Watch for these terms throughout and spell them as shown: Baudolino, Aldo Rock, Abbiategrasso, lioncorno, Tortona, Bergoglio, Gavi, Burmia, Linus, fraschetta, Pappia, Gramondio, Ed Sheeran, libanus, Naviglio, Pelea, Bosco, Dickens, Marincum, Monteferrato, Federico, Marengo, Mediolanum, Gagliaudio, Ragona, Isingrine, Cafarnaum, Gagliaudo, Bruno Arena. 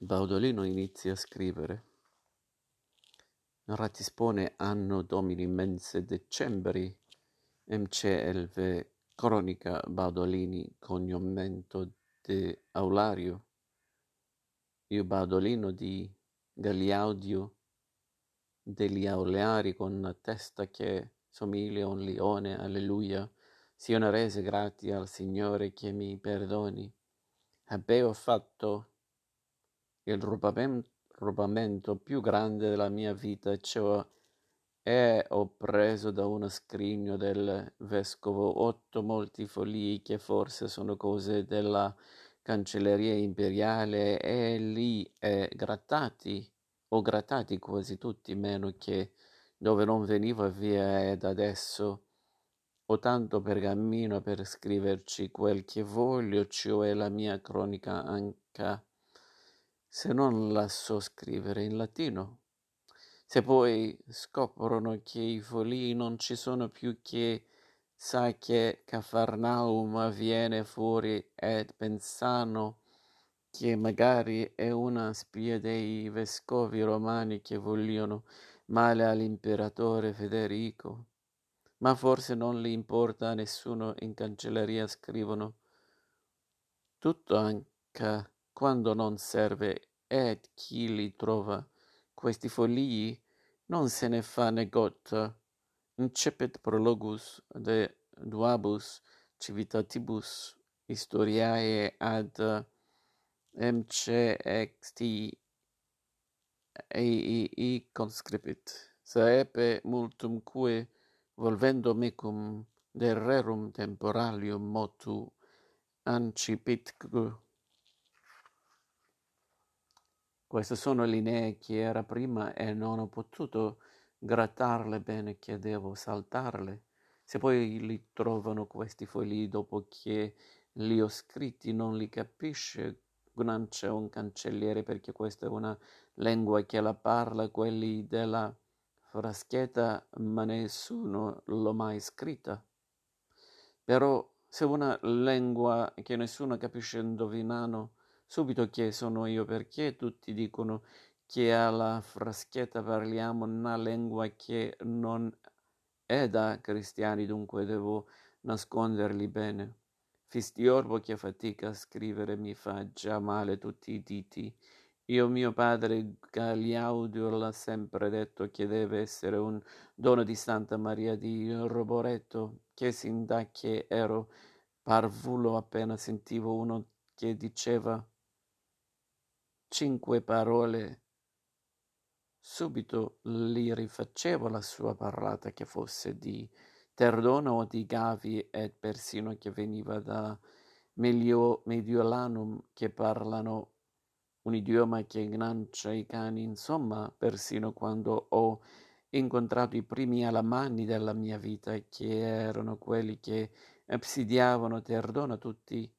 Baudolino inizia a scrivere. Ratispone anno domini mense decembri, MC11 cronica Baudolini cognomento de Aulario. Io Baudolino di Gagliaudio degli Auleari con una testa che somiglia a un leone, alleluia, siano rese grazie al Signore che mi perdoni. Abbiamo fatto il rubamento più grande della mia vita, cioè ho preso da uno scrigno del vescovo 8 molti folii che forse sono cose della cancelleria imperiale e li grattati quasi tutti, meno che dove non veniva via, ed adesso ho tanto pergamino per scriverci quel che voglio, cioè la mia cronica anca, se non la so scrivere in latino. Se poi scoprono che i folii non ci sono più, che sa che Cafarnaum viene fuori ed pensano che magari è una spia dei vescovi romani che vogliono male all'imperatore Federico, ma forse non gli importa a nessuno. In cancelleria scrivono tutto anche quando non serve, ed chi li trova questi folii non se ne fa né gotta. Incepit prologus de duabus civitatibus historiae ad MCXT EII conscripit, saepe multum cui volvendo mecum de rerum temporalium motu ancipitcu. Queste sono linee che era prima e non ho potuto grattarle bene, che devo saltarle. Se poi li trovano questi fogli dopo che li ho scritti, non li capisce un cancelliere, perché questa è una lingua che la parla quelli della fraschetta, ma nessuno l'ha mai scritta. Però se una lingua che nessuno capisce, indovinano subito che sono io, perché tutti dicono che alla fraschetta parliamo una lingua che non è da cristiani, dunque devo nasconderli bene. Fistiorbo che fatica a scrivere, mi fa già male tutti i diti. Io, mio padre Gagliaudio l'ha sempre detto che deve essere un dono di Santa Maria di Roboretto, che sin da che ero parvulo appena sentivo uno che diceva 5 parole, subito li rifacevo la sua parlata, che fosse di Tortona o di Gavi, e persino che veniva da Mediolanum, che parlano un idioma che ingancia i cani. Insomma, persino quando ho incontrato i primi alamanni della mia vita, che erano quelli che absidiavano Tortona, tutti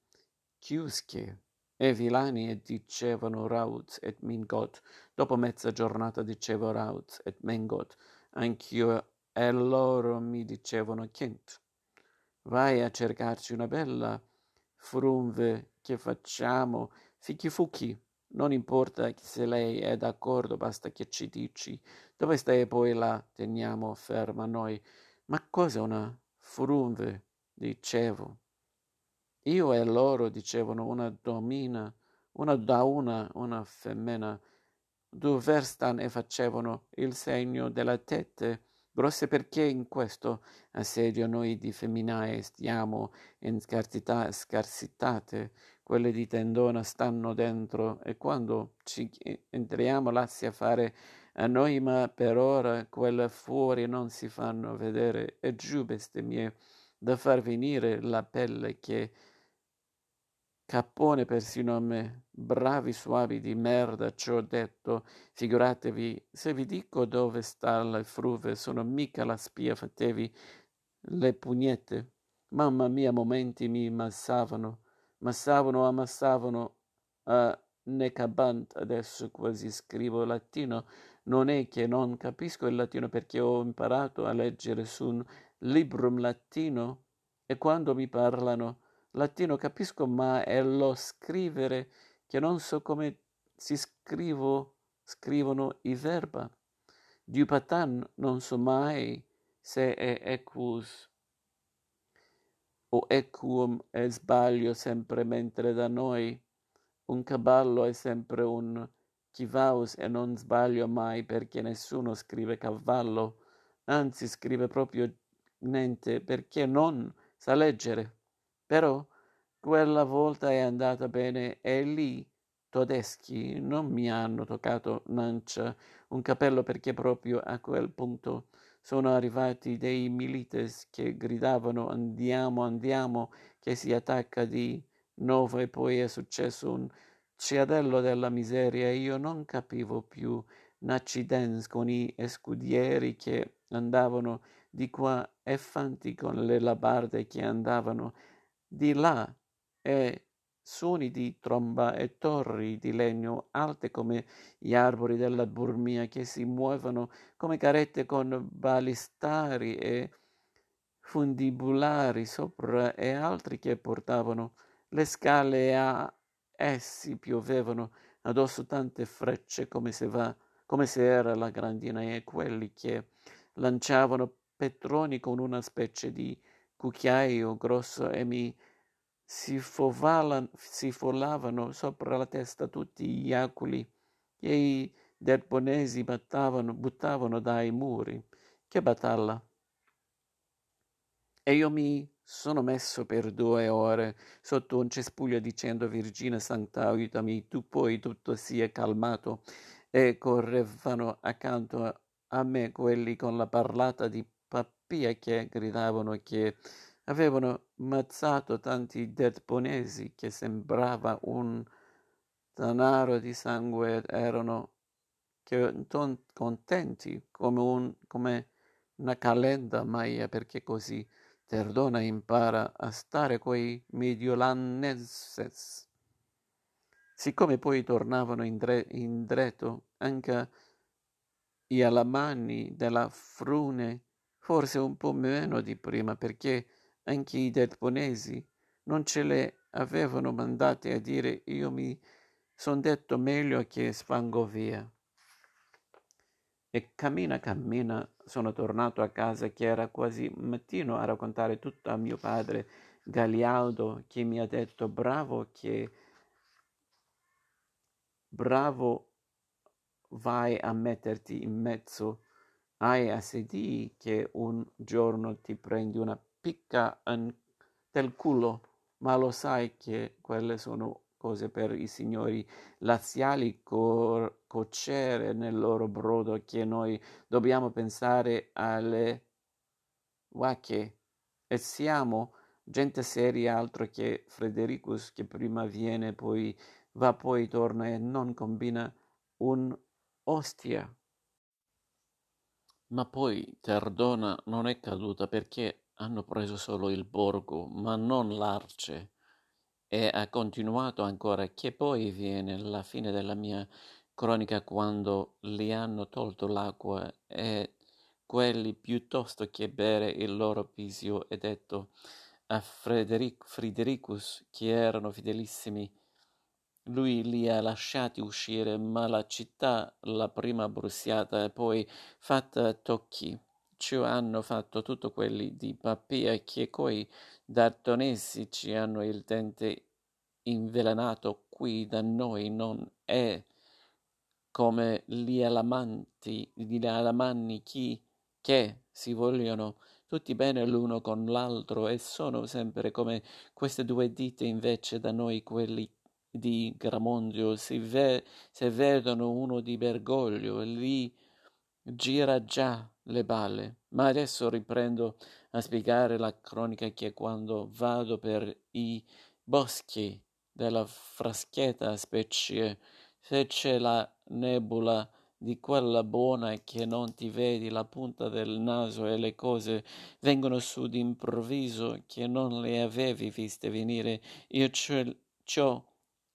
chiuschi e vilani, e dicevano Rauz et Mingot. Dopo mezza giornata dicevo Rauz et Mingot anch'io, e loro mi dicevano Kent. Vai a cercarci una bella frumve che facciamo fichi fuchi, non importa se lei è d'accordo, basta che ci dici dove stai e poi la teniamo ferma noi. Ma cos'è una frumve? Dicevo io, e loro dicevano una domina, una dauna, una femmina, due verstan, e facevano il segno della tette grosse, perché in questo assedio noi di femminae stiamo in scarsitate, quelle di Tendona stanno dentro, e quando ci entriamo lascia fare a noi, ma per ora quelle fuori non si fanno vedere, e giù bestemmie da far venire la pelle che cappone persino a me. Bravi suavi di merda, ci ho detto, figuratevi se vi dico dove sta la fruve, sono mica la spia, fatevi le pugnette. Mamma mia, momenti mi ammassavano a necabant. Adesso quasi scrivo latino, non è che non capisco il latino, perché ho imparato a leggere su un librum latino, e quando mi parlano latino capisco, ma è lo scrivere che non so come scrivono i verba. Di patan non so mai se è equus o equum, è sbaglio sempre, mentre da noi un cavallo è sempre un chivaus e non sbaglio mai, perché nessuno scrive cavallo, anzi scrive proprio niente, perché non sa leggere. Però quella volta è andata bene e lì tedeschi non mi hanno toccato nancia un capello, perché proprio a quel punto sono arrivati dei milites che gridavano andiamo, andiamo, che si attacca di nuovo, e poi è successo un ciadello della miseria. Io non capivo più nacidens con i scudieri che andavano di qua e fanti con le labarde che andavano di là, e suoni di tromba e torri di legno alte come gli arbori della Burmia che si muovono come carrette con balistari e fundibulari sopra, e altri che portavano le scale, a essi piovevano addosso tante frecce come se era la grandina, e quelli che lanciavano petroni con una specie di cucchiaio grosso e mi si follavano sopra la testa tutti gli aculi che i derponesi buttavano dai muri. Che battaglia! E io mi sono messo per 2 ore sotto un cespuglio dicendo Virgine Santa aiutami tu, poi tutto si è calmato e correvano accanto a me quelli con la parlata di Pappia che gridavano che avevano mazzato tanti derponesi che sembrava un danaro di sangue, erano contenti come una calenda maia, perché così Tortona impara a stare coi mediolanenses. Siccome poi tornavano in dretto anche gli alamani della frune, forse un po' meno di prima, perché anche i derponesi non ce le avevano mandate a dire, io mi son detto meglio che sfango via. E cammina sono tornato a casa che era quasi mattino a raccontare tutto a mio padre Gagliaudo, che mi ha detto bravo vai a metterti in mezzo, hai a sedì che un giorno ti prendi una picca del culo, ma lo sai che quelle sono cose per i signori laziali cocere nel loro brodo, che noi dobbiamo pensare alle vacche e siamo gente seria, altro che Federicus che prima viene poi va poi torna e non combina un ostia. Ma poi Tortona non è caduta perché hanno preso solo il borgo, ma non l'arce, e ha continuato ancora, che poi viene la fine della mia cronica quando gli hanno tolto l'acqua e quelli, piuttosto che bere il loro pisio, è detto a Fridericus che erano fidelissimi. Lui li ha lasciati uscire, ma la città, la prima bruciata e poi fatta tocchi, ci hanno fatto tutto quelli di Pappia che coi dartonesi ci hanno il dente invelenato. Qui da noi non è come gli alamanni che si vogliono tutti bene l'uno con l'altro e sono sempre come queste due dita, invece da noi quelli di Gramondio se vedono uno di Bergoglio lì gira già le balle. Ma adesso riprendo a spiegare la cronaca, che quando vado per i boschi della fraschetta, se c'è la nebula di quella buona che non ti vedi la punta del naso e le cose vengono su d'improvviso che non le avevi viste venire, io c'ho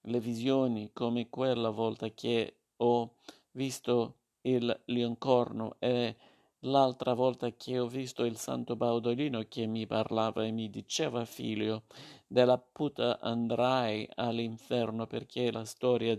le visioni come quella volta che ho visto il lioncorno e l'altra volta che ho visto il santo Baudolino che mi parlava e mi diceva figlio della puta andrai all'inferno, perché la storia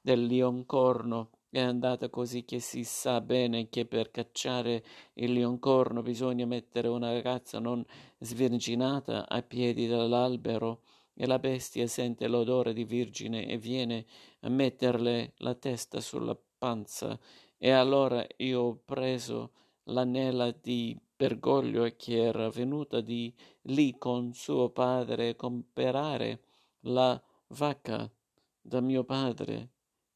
del Lioncorno. È andata così che si sa bene che per cacciare il Lioncorno bisogna mettere una ragazza non svirginata ai piedi dell'albero, e la bestia sente l'odore di virgine e viene a metterle la testa sulla panza. E allora io ho preso l'anella di Bergoglio, che era venuta di lì con suo padre a comprare la vacca da mio padre,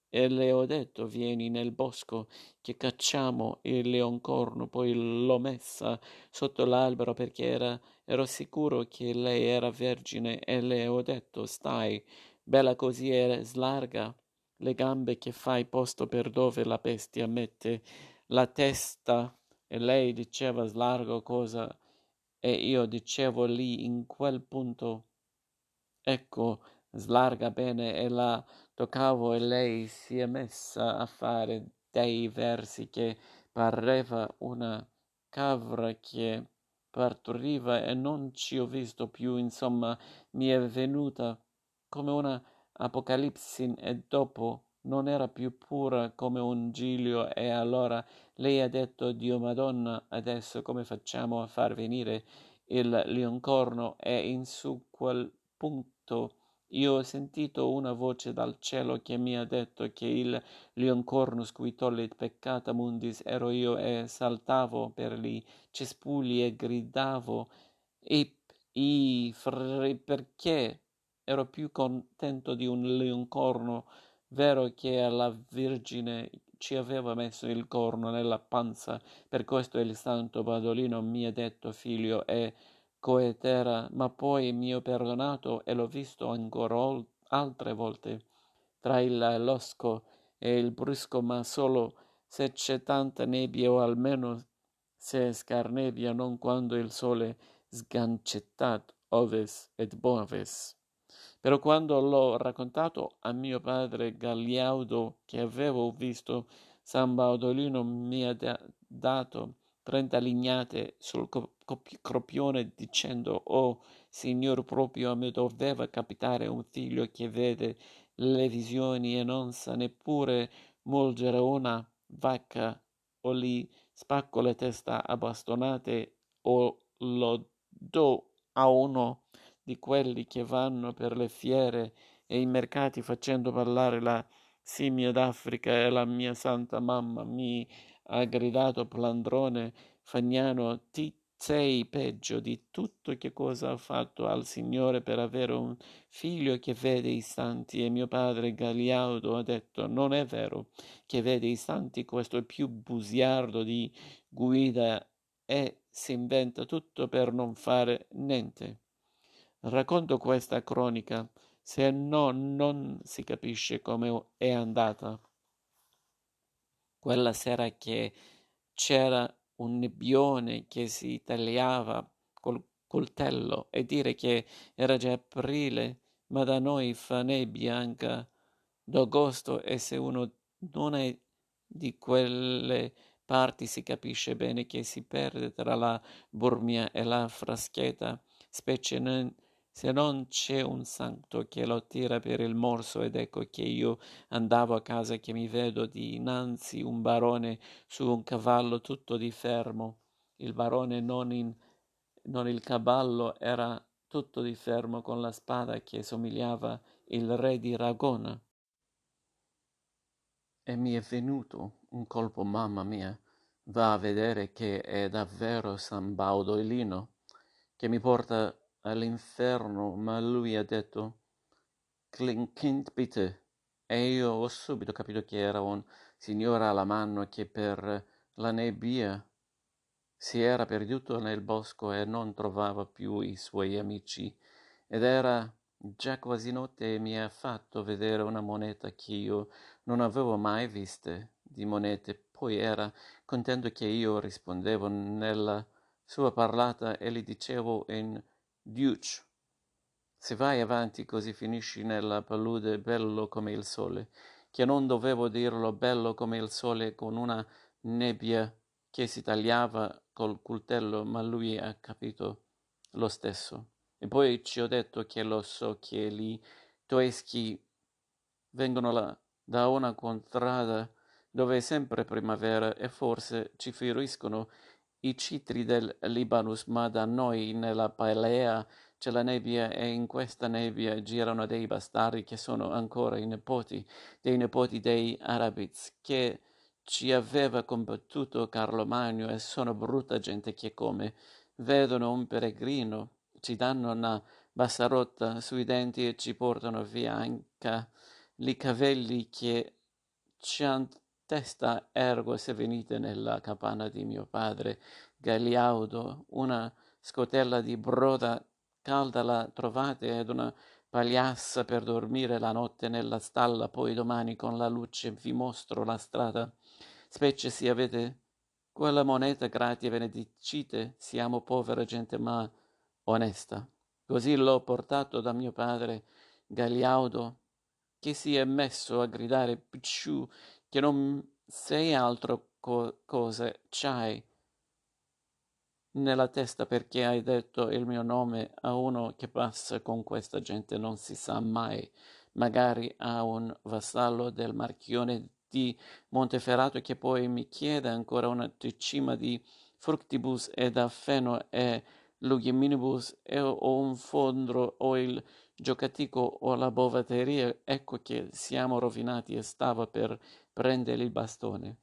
e le ho detto: vieni nel bosco che cacciamo il leoncorno. Poi l'ho messa sotto l'albero perché ero sicuro che lei era vergine, e le ho detto: stai bella così e slarga le gambe che fai posto per dove la bestia mette la testa. E lei diceva: slargo cosa? E io dicevo lì in quel punto: ecco, slarga bene. E la toccavo, e lei si è messa a fare dei versi che pareva una capra che parturiva, e non ci ho visto più. Insomma, mi è venuta come una apocalipsi, e dopo non era più pura come un giglio. E allora lei ha detto: Dio Madonna, adesso come facciamo a far venire il lioncorno? E in su quel punto io ho sentito una voce dal cielo che mi ha detto che il lioncorno squitò le peccata mundis. Ero io, e saltavo per lì cespugli e gridavo perché ero più contento di un lioncorno vero che alla Vergine ci aveva messo il corno nella panza. Per questo il santo Baudolino mi ha detto: figlio è coetera, ma poi mi ho perdonato, e l'ho visto ancora altre volte tra il losco e il brusco, ma solo se c'è tanta nebbia, o almeno se scarnebbia, non quando il sole sgancettat oves et boves. Però quando l'ho raccontato a mio padre Gagliaudo, che avevo visto San Baudolino, mi ha dato 30 lignate sul cropione, dicendo: oh, signor, proprio mi doveva capitare un figlio che vede le visioni e non sa neppure molgere una vacca, o li spacco la testa a bastonate, o lo do a uno di quelli che vanno per le fiere e i mercati facendo parlare la scimmia d'Africa. E la mia santa mamma mi ha gridato: plandrone fagnano, ti sei peggio di tutto che cosa ha fatto al Signore per avere un figlio che vede i santi. E mio padre Gagliaudo ha detto: non è vero che vede i santi, questo è più bugiardo di guida, e si inventa tutto per non fare niente. Racconto questa cronaca, se no non si capisce come è andata. Quella sera che c'era un nebbione che si tagliava col coltello, e dire che era già aprile, ma da noi fa nebbia anche d'agosto, e se uno non è di quelle parti si capisce bene che si perde tra la Burmia e la fraschetta, specie se non c'è un santo che lo tira per il morso. Ed ecco che io andavo a casa, che mi vedo dinanzi un barone su un cavallo tutto di fermo. Il barone, non il cavallo, era tutto di fermo con la spada, che somigliava il re di Ragona. E mi è venuto un colpo: mamma mia, va a vedere che è davvero San Baudolino che mi porta all'inferno. Ma lui ha detto: Klinkint bitte, e io ho subito capito che era un signore alamanno che per la nebbia si era perduto nel bosco e non trovava più i suoi amici, ed era già quasi notte. E mi ha fatto vedere una moneta che io non avevo mai vista di monete. Poi era contento che io rispondevo nella sua parlata, e gli dicevo in Duce: se vai avanti così finisci nella palude bello come il sole, che non dovevo dirlo bello come il sole, con una nebbia che si tagliava col coltello, ma lui ha capito lo stesso. E poi ci ho detto che lo so che lì toeschi vengono da una contrada dove è sempre primavera e forse ci fioriscono i citri del Libanus, ma da noi nella Pelea c'è la nebbia e in questa nebbia girano dei bastardi che sono ancora i nipoti dei Arabiz che ci aveva combattuto Carlo Magno e sono brutta gente che come vedono un peregrino ci danno una bassarotta sui denti e ci portano via anche li cavelli che ci hanno testa, ergo se venite nella capanna di mio padre Gagliaudo una scotella di broda calda la trovate ed una pagliassa per dormire la notte nella stalla, poi domani con la luce vi mostro la strada, specie se avete quella moneta gratia benedicite, siamo povera gente ma onesta. Così l'ho portato da mio padre Gagliaudo che si è messo a gridare picciù che non sei altro cosa c'hai nella testa perché hai detto il mio nome a uno che passa con questa gente, non si sa mai, magari a un vassallo del marchione di Monteferrato che poi mi chiede ancora una decima di fructibus ed affeno e lugiminibus e o un fondro o il giocatico o la bovateria, ecco che siamo rovinati e stava per prendere il bastone.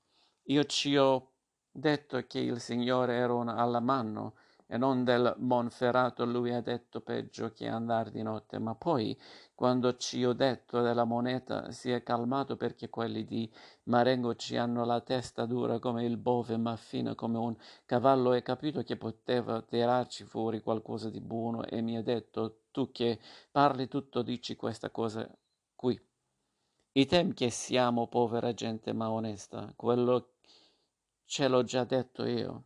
Io ci ho detto che il signore era un alamanno e non del Monferrato, lui ha detto peggio che andar di notte, ma poi quando ci ho detto della moneta si è calmato perché quelli di Marengo ci hanno la testa dura come il bove ma fine come un cavallo e capito che poteva tirarci fuori qualcosa di buono e mi ha detto tu che parli tutto dici questa cosa qui. I temi che siamo povera gente ma onesta, quello ce l'ho già detto io.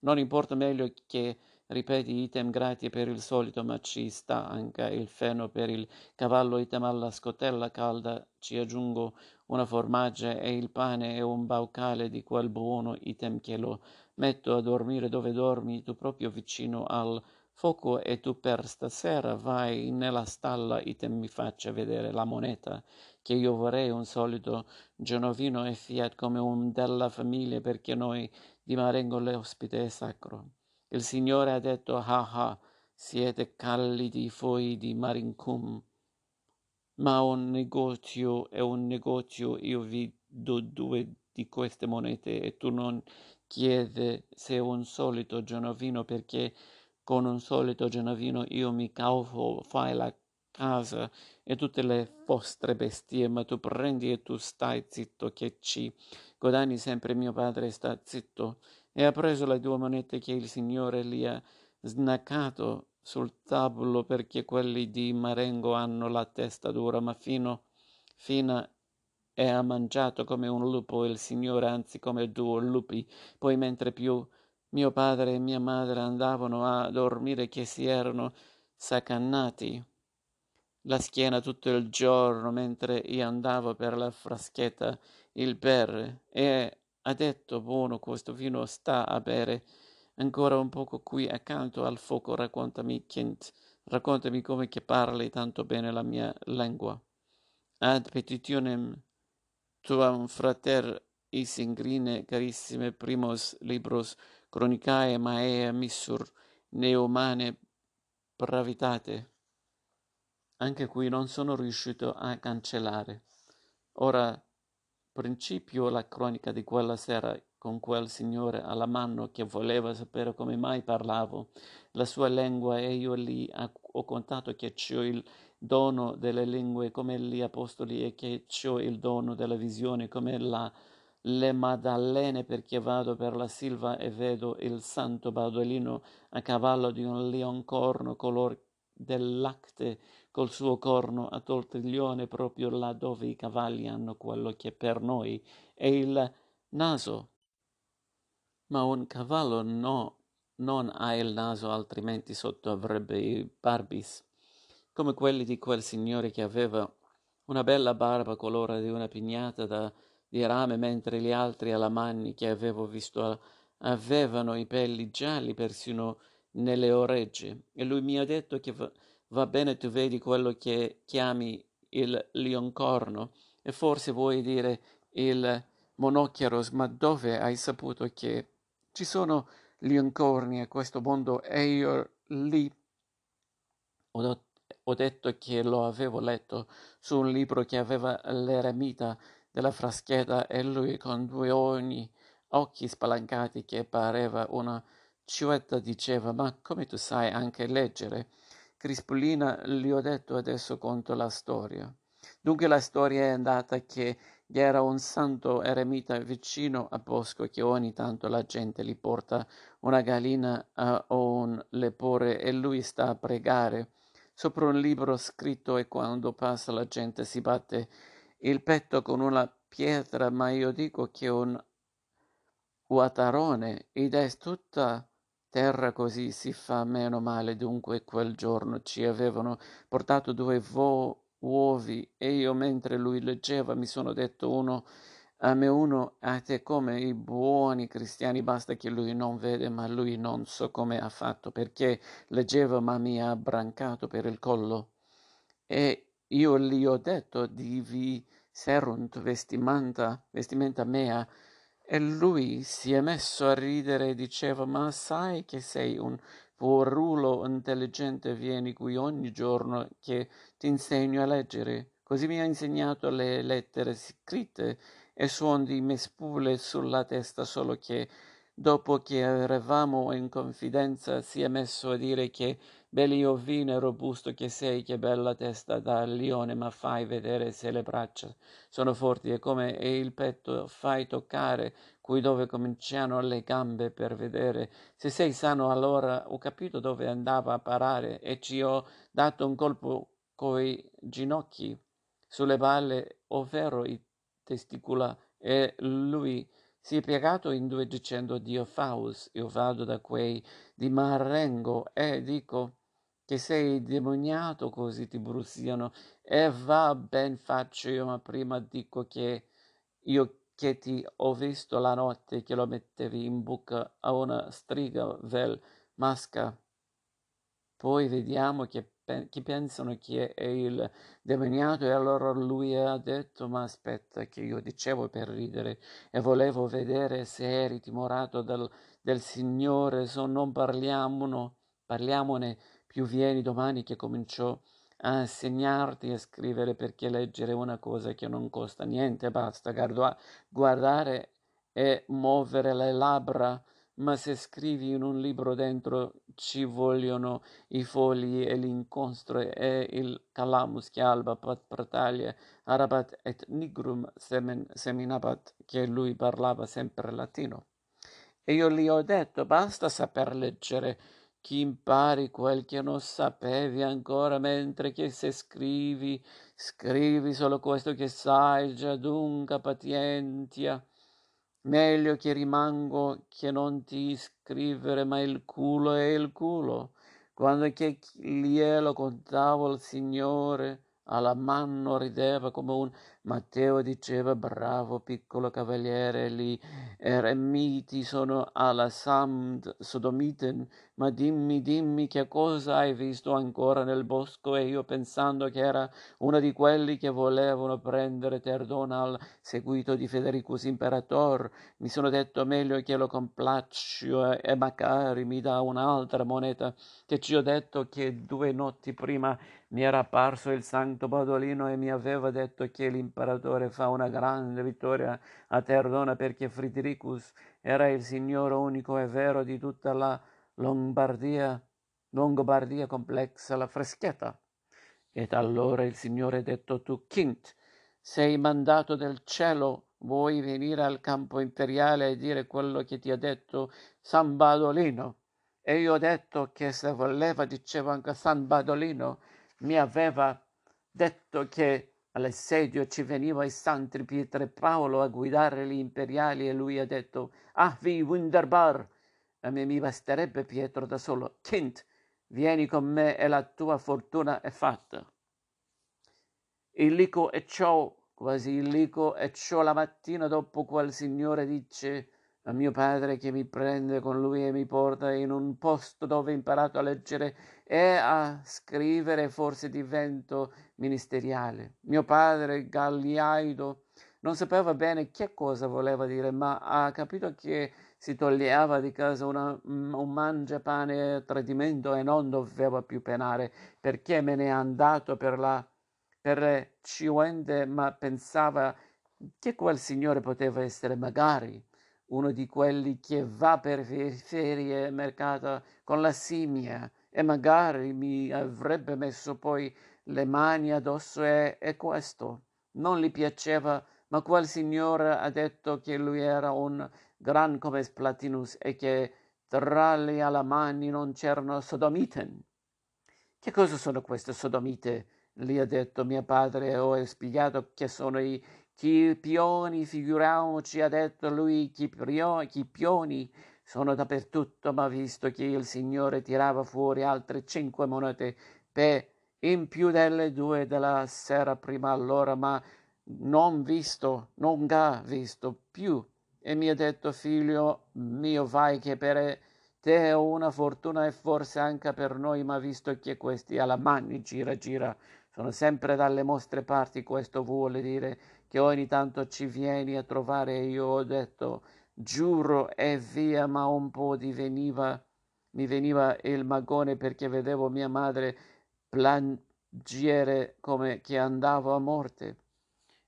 Non importa meglio che ripeti item gratis per il solito, ma ci sta anche il feno per il cavallo, item alla scotella calda, ci aggiungo una formaggia e il pane e un baucale di quel buono item che lo metto a dormire dove dormi tu proprio vicino al fuoco e tu per stasera vai nella stalla, item mi faccia vedere la moneta che io vorrei un solito genovino e fiat come un della famiglia perché noi di Marengo l'ospite è sacro. Il signore ha detto ah ah siete callidi voi di Marincum, ma un negozio è un negozio, io vi do due di queste monete e tu non chiede se un solito genovino perché con un solito genovino io mi cavo fai la casa e tutte le vostre bestie, ma tu prendi e tu stai zitto che ci guadagni sempre, mio padre sta zitto e ha preso le due monete che il signore li ha snaccato sul tavolo perché quelli di Marengo hanno la testa dura ma fino e ha mangiato come un lupo il signore, anzi come due lupi, poi mentre più mio padre e mia madre andavano a dormire che si erano sacannati la schiena tutto il giorno mentre io andavo per la fraschetta il berre e ha detto buono questo vino sta a bere ancora un poco qui accanto al fuoco, raccontami Kent, raccontami come che parli tanto bene la mia lingua. Ad petitionem tuam frater Isingrine carissime primos libros cronicae maeae missur neumane pravitate. Anche qui non sono riuscito a cancellare. Ora principio la cronaca di quella sera con quel signore alla mano che voleva sapere come mai parlavo la sua lingua e io gli ho contato che c'ho il dono delle lingue come gli apostoli e che c'ho il dono della visione come le Maddalene perché vado per la Silva e vedo il santo Baudolino a cavallo di un lioncorno color del latte col suo corno a tortiglione proprio là dove i cavalli hanno quello che per noi è il naso, ma un cavallo no, non ha il naso altrimenti sotto avrebbe i barbis come quelli di quel signore che aveva una bella barba colore di una pignata di rame mentre gli altri alamanni che avevo visto avevano i pelli gialli persino nelle orecchie e lui mi ha detto che va bene tu vedi quello che chiami il lioncorno, e forse vuoi dire il monoccheros, ma dove hai saputo che ci sono lioncorni a questo mondo? E io lì ho detto che lo avevo letto su un libro che aveva l'eremita della fraschetta e lui con due occhi spalancati che pareva una ciuetta diceva: ma come tu sai anche leggere? Crispolina, gli ho detto, adesso conto la storia. Dunque la storia è andata che era un santo eremita vicino a Bosco che ogni tanto la gente gli porta una gallina o un lepore e lui sta a pregare sopra un libro scritto e quando passa la gente si batte il petto con una pietra, ma io dico che un uatarone, ed è tutta terra così si fa meno male. Dunque quel giorno ci avevano portato due uovi e io mentre lui leggeva mi sono detto: uno a me, uno a te, come i buoni cristiani. Basta che lui non vede, ma lui non so come ha fatto perché leggeva, ma mi ha brancato per il collo e io gli ho detto: divi serunt vestimenta mea. E lui si è messo a ridere e diceva: ma sai che sei un burrulo intelligente, vieni qui ogni giorno che ti insegno a leggere. Così mi ha insegnato le lettere scritte e suon di mespule sulla testa, solo che dopo che eravamo in confidenza si è messo a dire che belli ovine robusto che sei, che bella testa da leone, ma fai vedere se le braccia sono forti e come e il petto fai toccare qui dove cominciano le gambe per vedere se sei sano. Allora ho capito dove andava a parare e ci ho dato un colpo coi ginocchi sulle palle, ovvero i testicola, e lui si è piegato in due dicendo: Dio Faust, io vado da quei di Marengo e dico che sei demoniato, così ti bruciano. E va ben faccio io, ma prima dico che io che ti ho visto la notte che lo mettevi in bocca a una striga vel masca. Poi vediamo che pensano che è il demoniato. E allora lui ha detto: ma aspetta che io dicevo per ridere e volevo vedere se eri timorato del Signore, se non parliamone più, vieni domani che cominciò a insegnarti a scrivere, perché leggere è una cosa che non costa niente, basta guardare e muovere le labbra. Ma se scrivi in un libro dentro ci vogliono i fogli e l'inchiostro e il calamus che alba pat prataglia arabat et nigrum seminabat, che lui parlava sempre latino. E io gli ho detto: basta saper leggere, chi impari quel che non sapevi ancora, mentre che se scrivi solo questo che sai già. Dunque pazienza, meglio che rimango che non ti scrivere, ma il culo è il culo. Quando che glielo contavo il Signore alla mano rideva come un Matteo, diceva: bravo piccolo cavaliere, gli eremiti sono alla sodomiten, ma dimmi che cosa hai visto ancora nel bosco. E io, pensando che era uno di quelli che volevano prendere Tortona al seguito di Federico imperator, mi sono detto: meglio che lo complaccio e magari mi dà un'altra moneta, che ci ho detto che 2 notti prima mi era apparso il santo Baudolino e mi aveva detto che l'imperatore fa una grande vittoria a Tortona perché Fridericus era il signore unico e vero di tutta la Longobardia complexa la fraschetta. Ed allora il Signore ha detto: tu Kint, sei mandato del cielo, vuoi venire al campo imperiale e dire quello che ti ha detto San Baudolino? E io ho detto che se voleva dicevo anche San Baudolino mi aveva detto che all'assedio ci veniva il santi Pietro e Paolo a guidare gli imperiali, e lui ha detto: ah, vi wunderbar, a me mi basterebbe Pietro da solo. Kind, vieni con me e la tua fortuna è fatta. Illico e ciò, quasi illico e ciò, la mattina dopo quel signore dice: a mio padre, che mi prende con lui e mi porta in un posto dove ho imparato a leggere e a scrivere, forse divento ministeriale. Mio padre, Gagliaudo, non sapeva bene che cosa voleva dire, ma ha capito che si toglieva di casa un mangiapane a tradimento e non doveva più penare, perché me ne è andato per le Ciuende, ma pensava che quel signore poteva essere magari uno di quelli che va per ferie e mercato con la scimmia, e magari mi avrebbe messo poi le mani addosso e questo non gli piaceva, ma quel signore ha detto che lui era un gran come Splatinus e che tra le alamani non c'erano sodomiten. Che cosa sono queste sodomite? Gli ha detto mio padre e ho spiegato che sono i chipioni, figuriamoci, ha detto lui, chipioni sono dappertutto, ma visto che il signore tirava fuori altre 5 monete per in più delle 2 della sera prima allora, ma non ha visto più, e mi ha detto figlio mio, vai che per te è una fortuna e forse anche per noi, ma visto che questi alamani gira sono sempre dalle mostre parti, questo vuole dire che ogni tanto ci vieni a trovare. Io ho detto giuro e via, ma un po' mi veniva il magone perché vedevo mia madre piangere come che andavo a morte.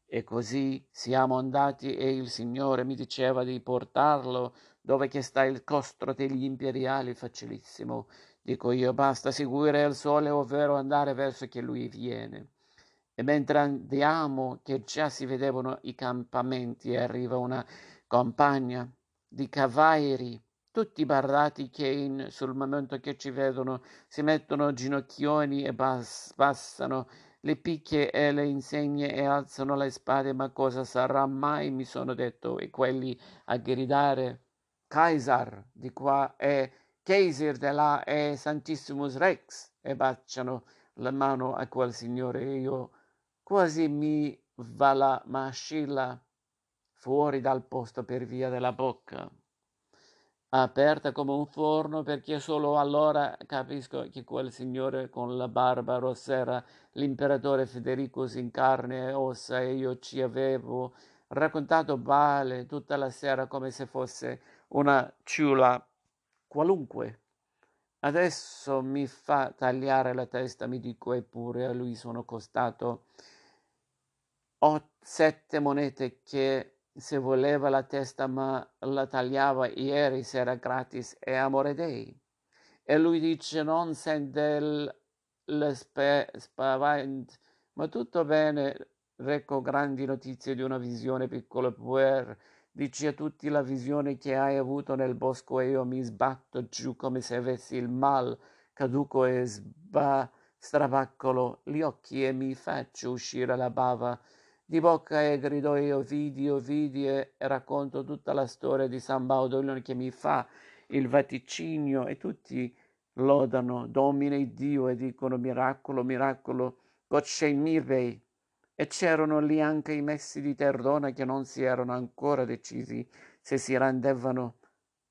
E così siamo andati e il Signore mi diceva di portarlo dove che sta il costro degli imperiali, facilissimo. Dico io, basta seguire il sole, ovvero andare verso che lui viene. E mentre andiamo, che già si vedevano i campamenti, e arriva una compagnia di cavalieri, tutti bardati, che sul momento che ci vedono si mettono ginocchioni e passano le picche e le insegne e alzano le spade. Ma cosa sarà mai, mi sono detto, e quelli a gridare Caesar di qua e Caesar di là e Santissimus Rex, e baciano la mano a quel signore. E io quasi mi va la mascella fuori dal posto per via della bocca aperta come un forno, perché solo allora capisco che quel signore con la barba rossa era l'imperatore Federico in carne e ossa, e io ci avevo raccontato male tutta la sera come se fosse una ciula qualunque. Adesso mi fa tagliare la testa, mi dico, eppure a lui sono costato 7 monete che se voleva la testa, ma la tagliava ieri sera gratis, e amore dei. E lui dice non sente spavent, ma tutto bene, recco grandi notizie di una visione piccola, puer dici a tutti la visione che hai avuto nel bosco. E io mi sbatto giù come se avessi il mal, caduco e strabaccolo gli occhi e mi faccio uscire la bava di bocca e grido io vidi, e racconto tutta la storia di San Baudolino che mi fa il vaticinio, e tutti lodano Domine Dio e dicono miracolo Godscemirvei. E c'erano lì anche i messi di Tortona che non si erano ancora decisi se si rendevano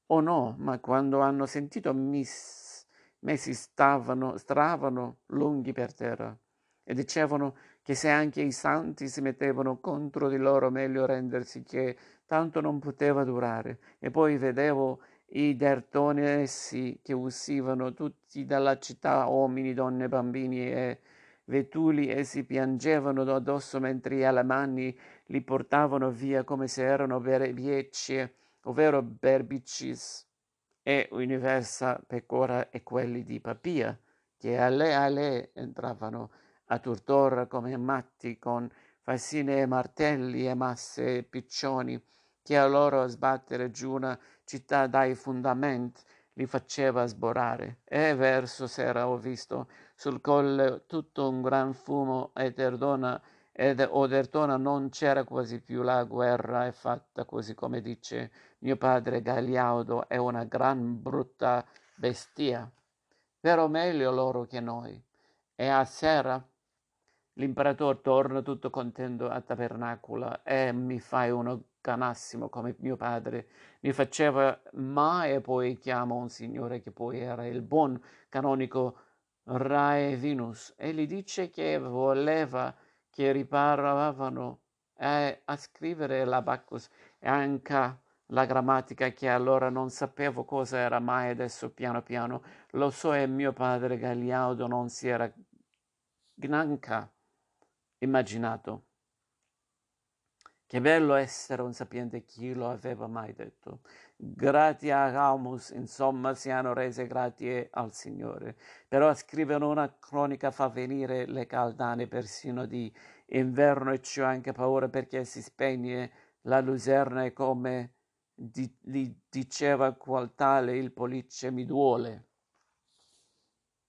o no, ma quando hanno sentito messi stavano lunghi per terra e dicevano che se anche i santi si mettevano contro di loro meglio rendersi, che tanto non poteva durare. E poi vedevo i dertonesi che uscivano tutti dalla città, uomini, donne, bambini e vetuli, e si piangevano addosso mentre gli alamanni li portavano via come se erano berbici, ovvero berbicis e universa pecora, e quelli di Pappia che alle entravano a Tortona come matti con fascine e martelli e masse e piccioni, che a loro sbattere giù una città dai fondamenti li faceva sborare. E verso sera ho visto sul colle tutto un gran fumo e Tortona non c'era quasi più. La guerra è fatta così come dice mio padre Gagliaudo, è una gran brutta bestia, però meglio loro che noi. E a sera L'imperatore torna tutto contento a Tabernacola e mi fai uno canassimo come mio padre mi faceva mai, e poi chiamo un signore che poi era il buon canonico Raevinus e gli dice che voleva che riparavano a scrivere l'abacus e anche la grammatica, che allora non sapevo cosa era, mai adesso piano piano lo so, e mio padre Gagliaudo non si era neanche immaginato. Che bello essere un sapiente, chi lo aveva mai detto? Grazie a Gaumus, insomma, siano rese grazie al Signore. Però scrivere una cronaca fa venire le caldane persino di inverno, e c'ho anche paura perché si spegne la lucerna e come gli diceva qual tale il pollice mi duole.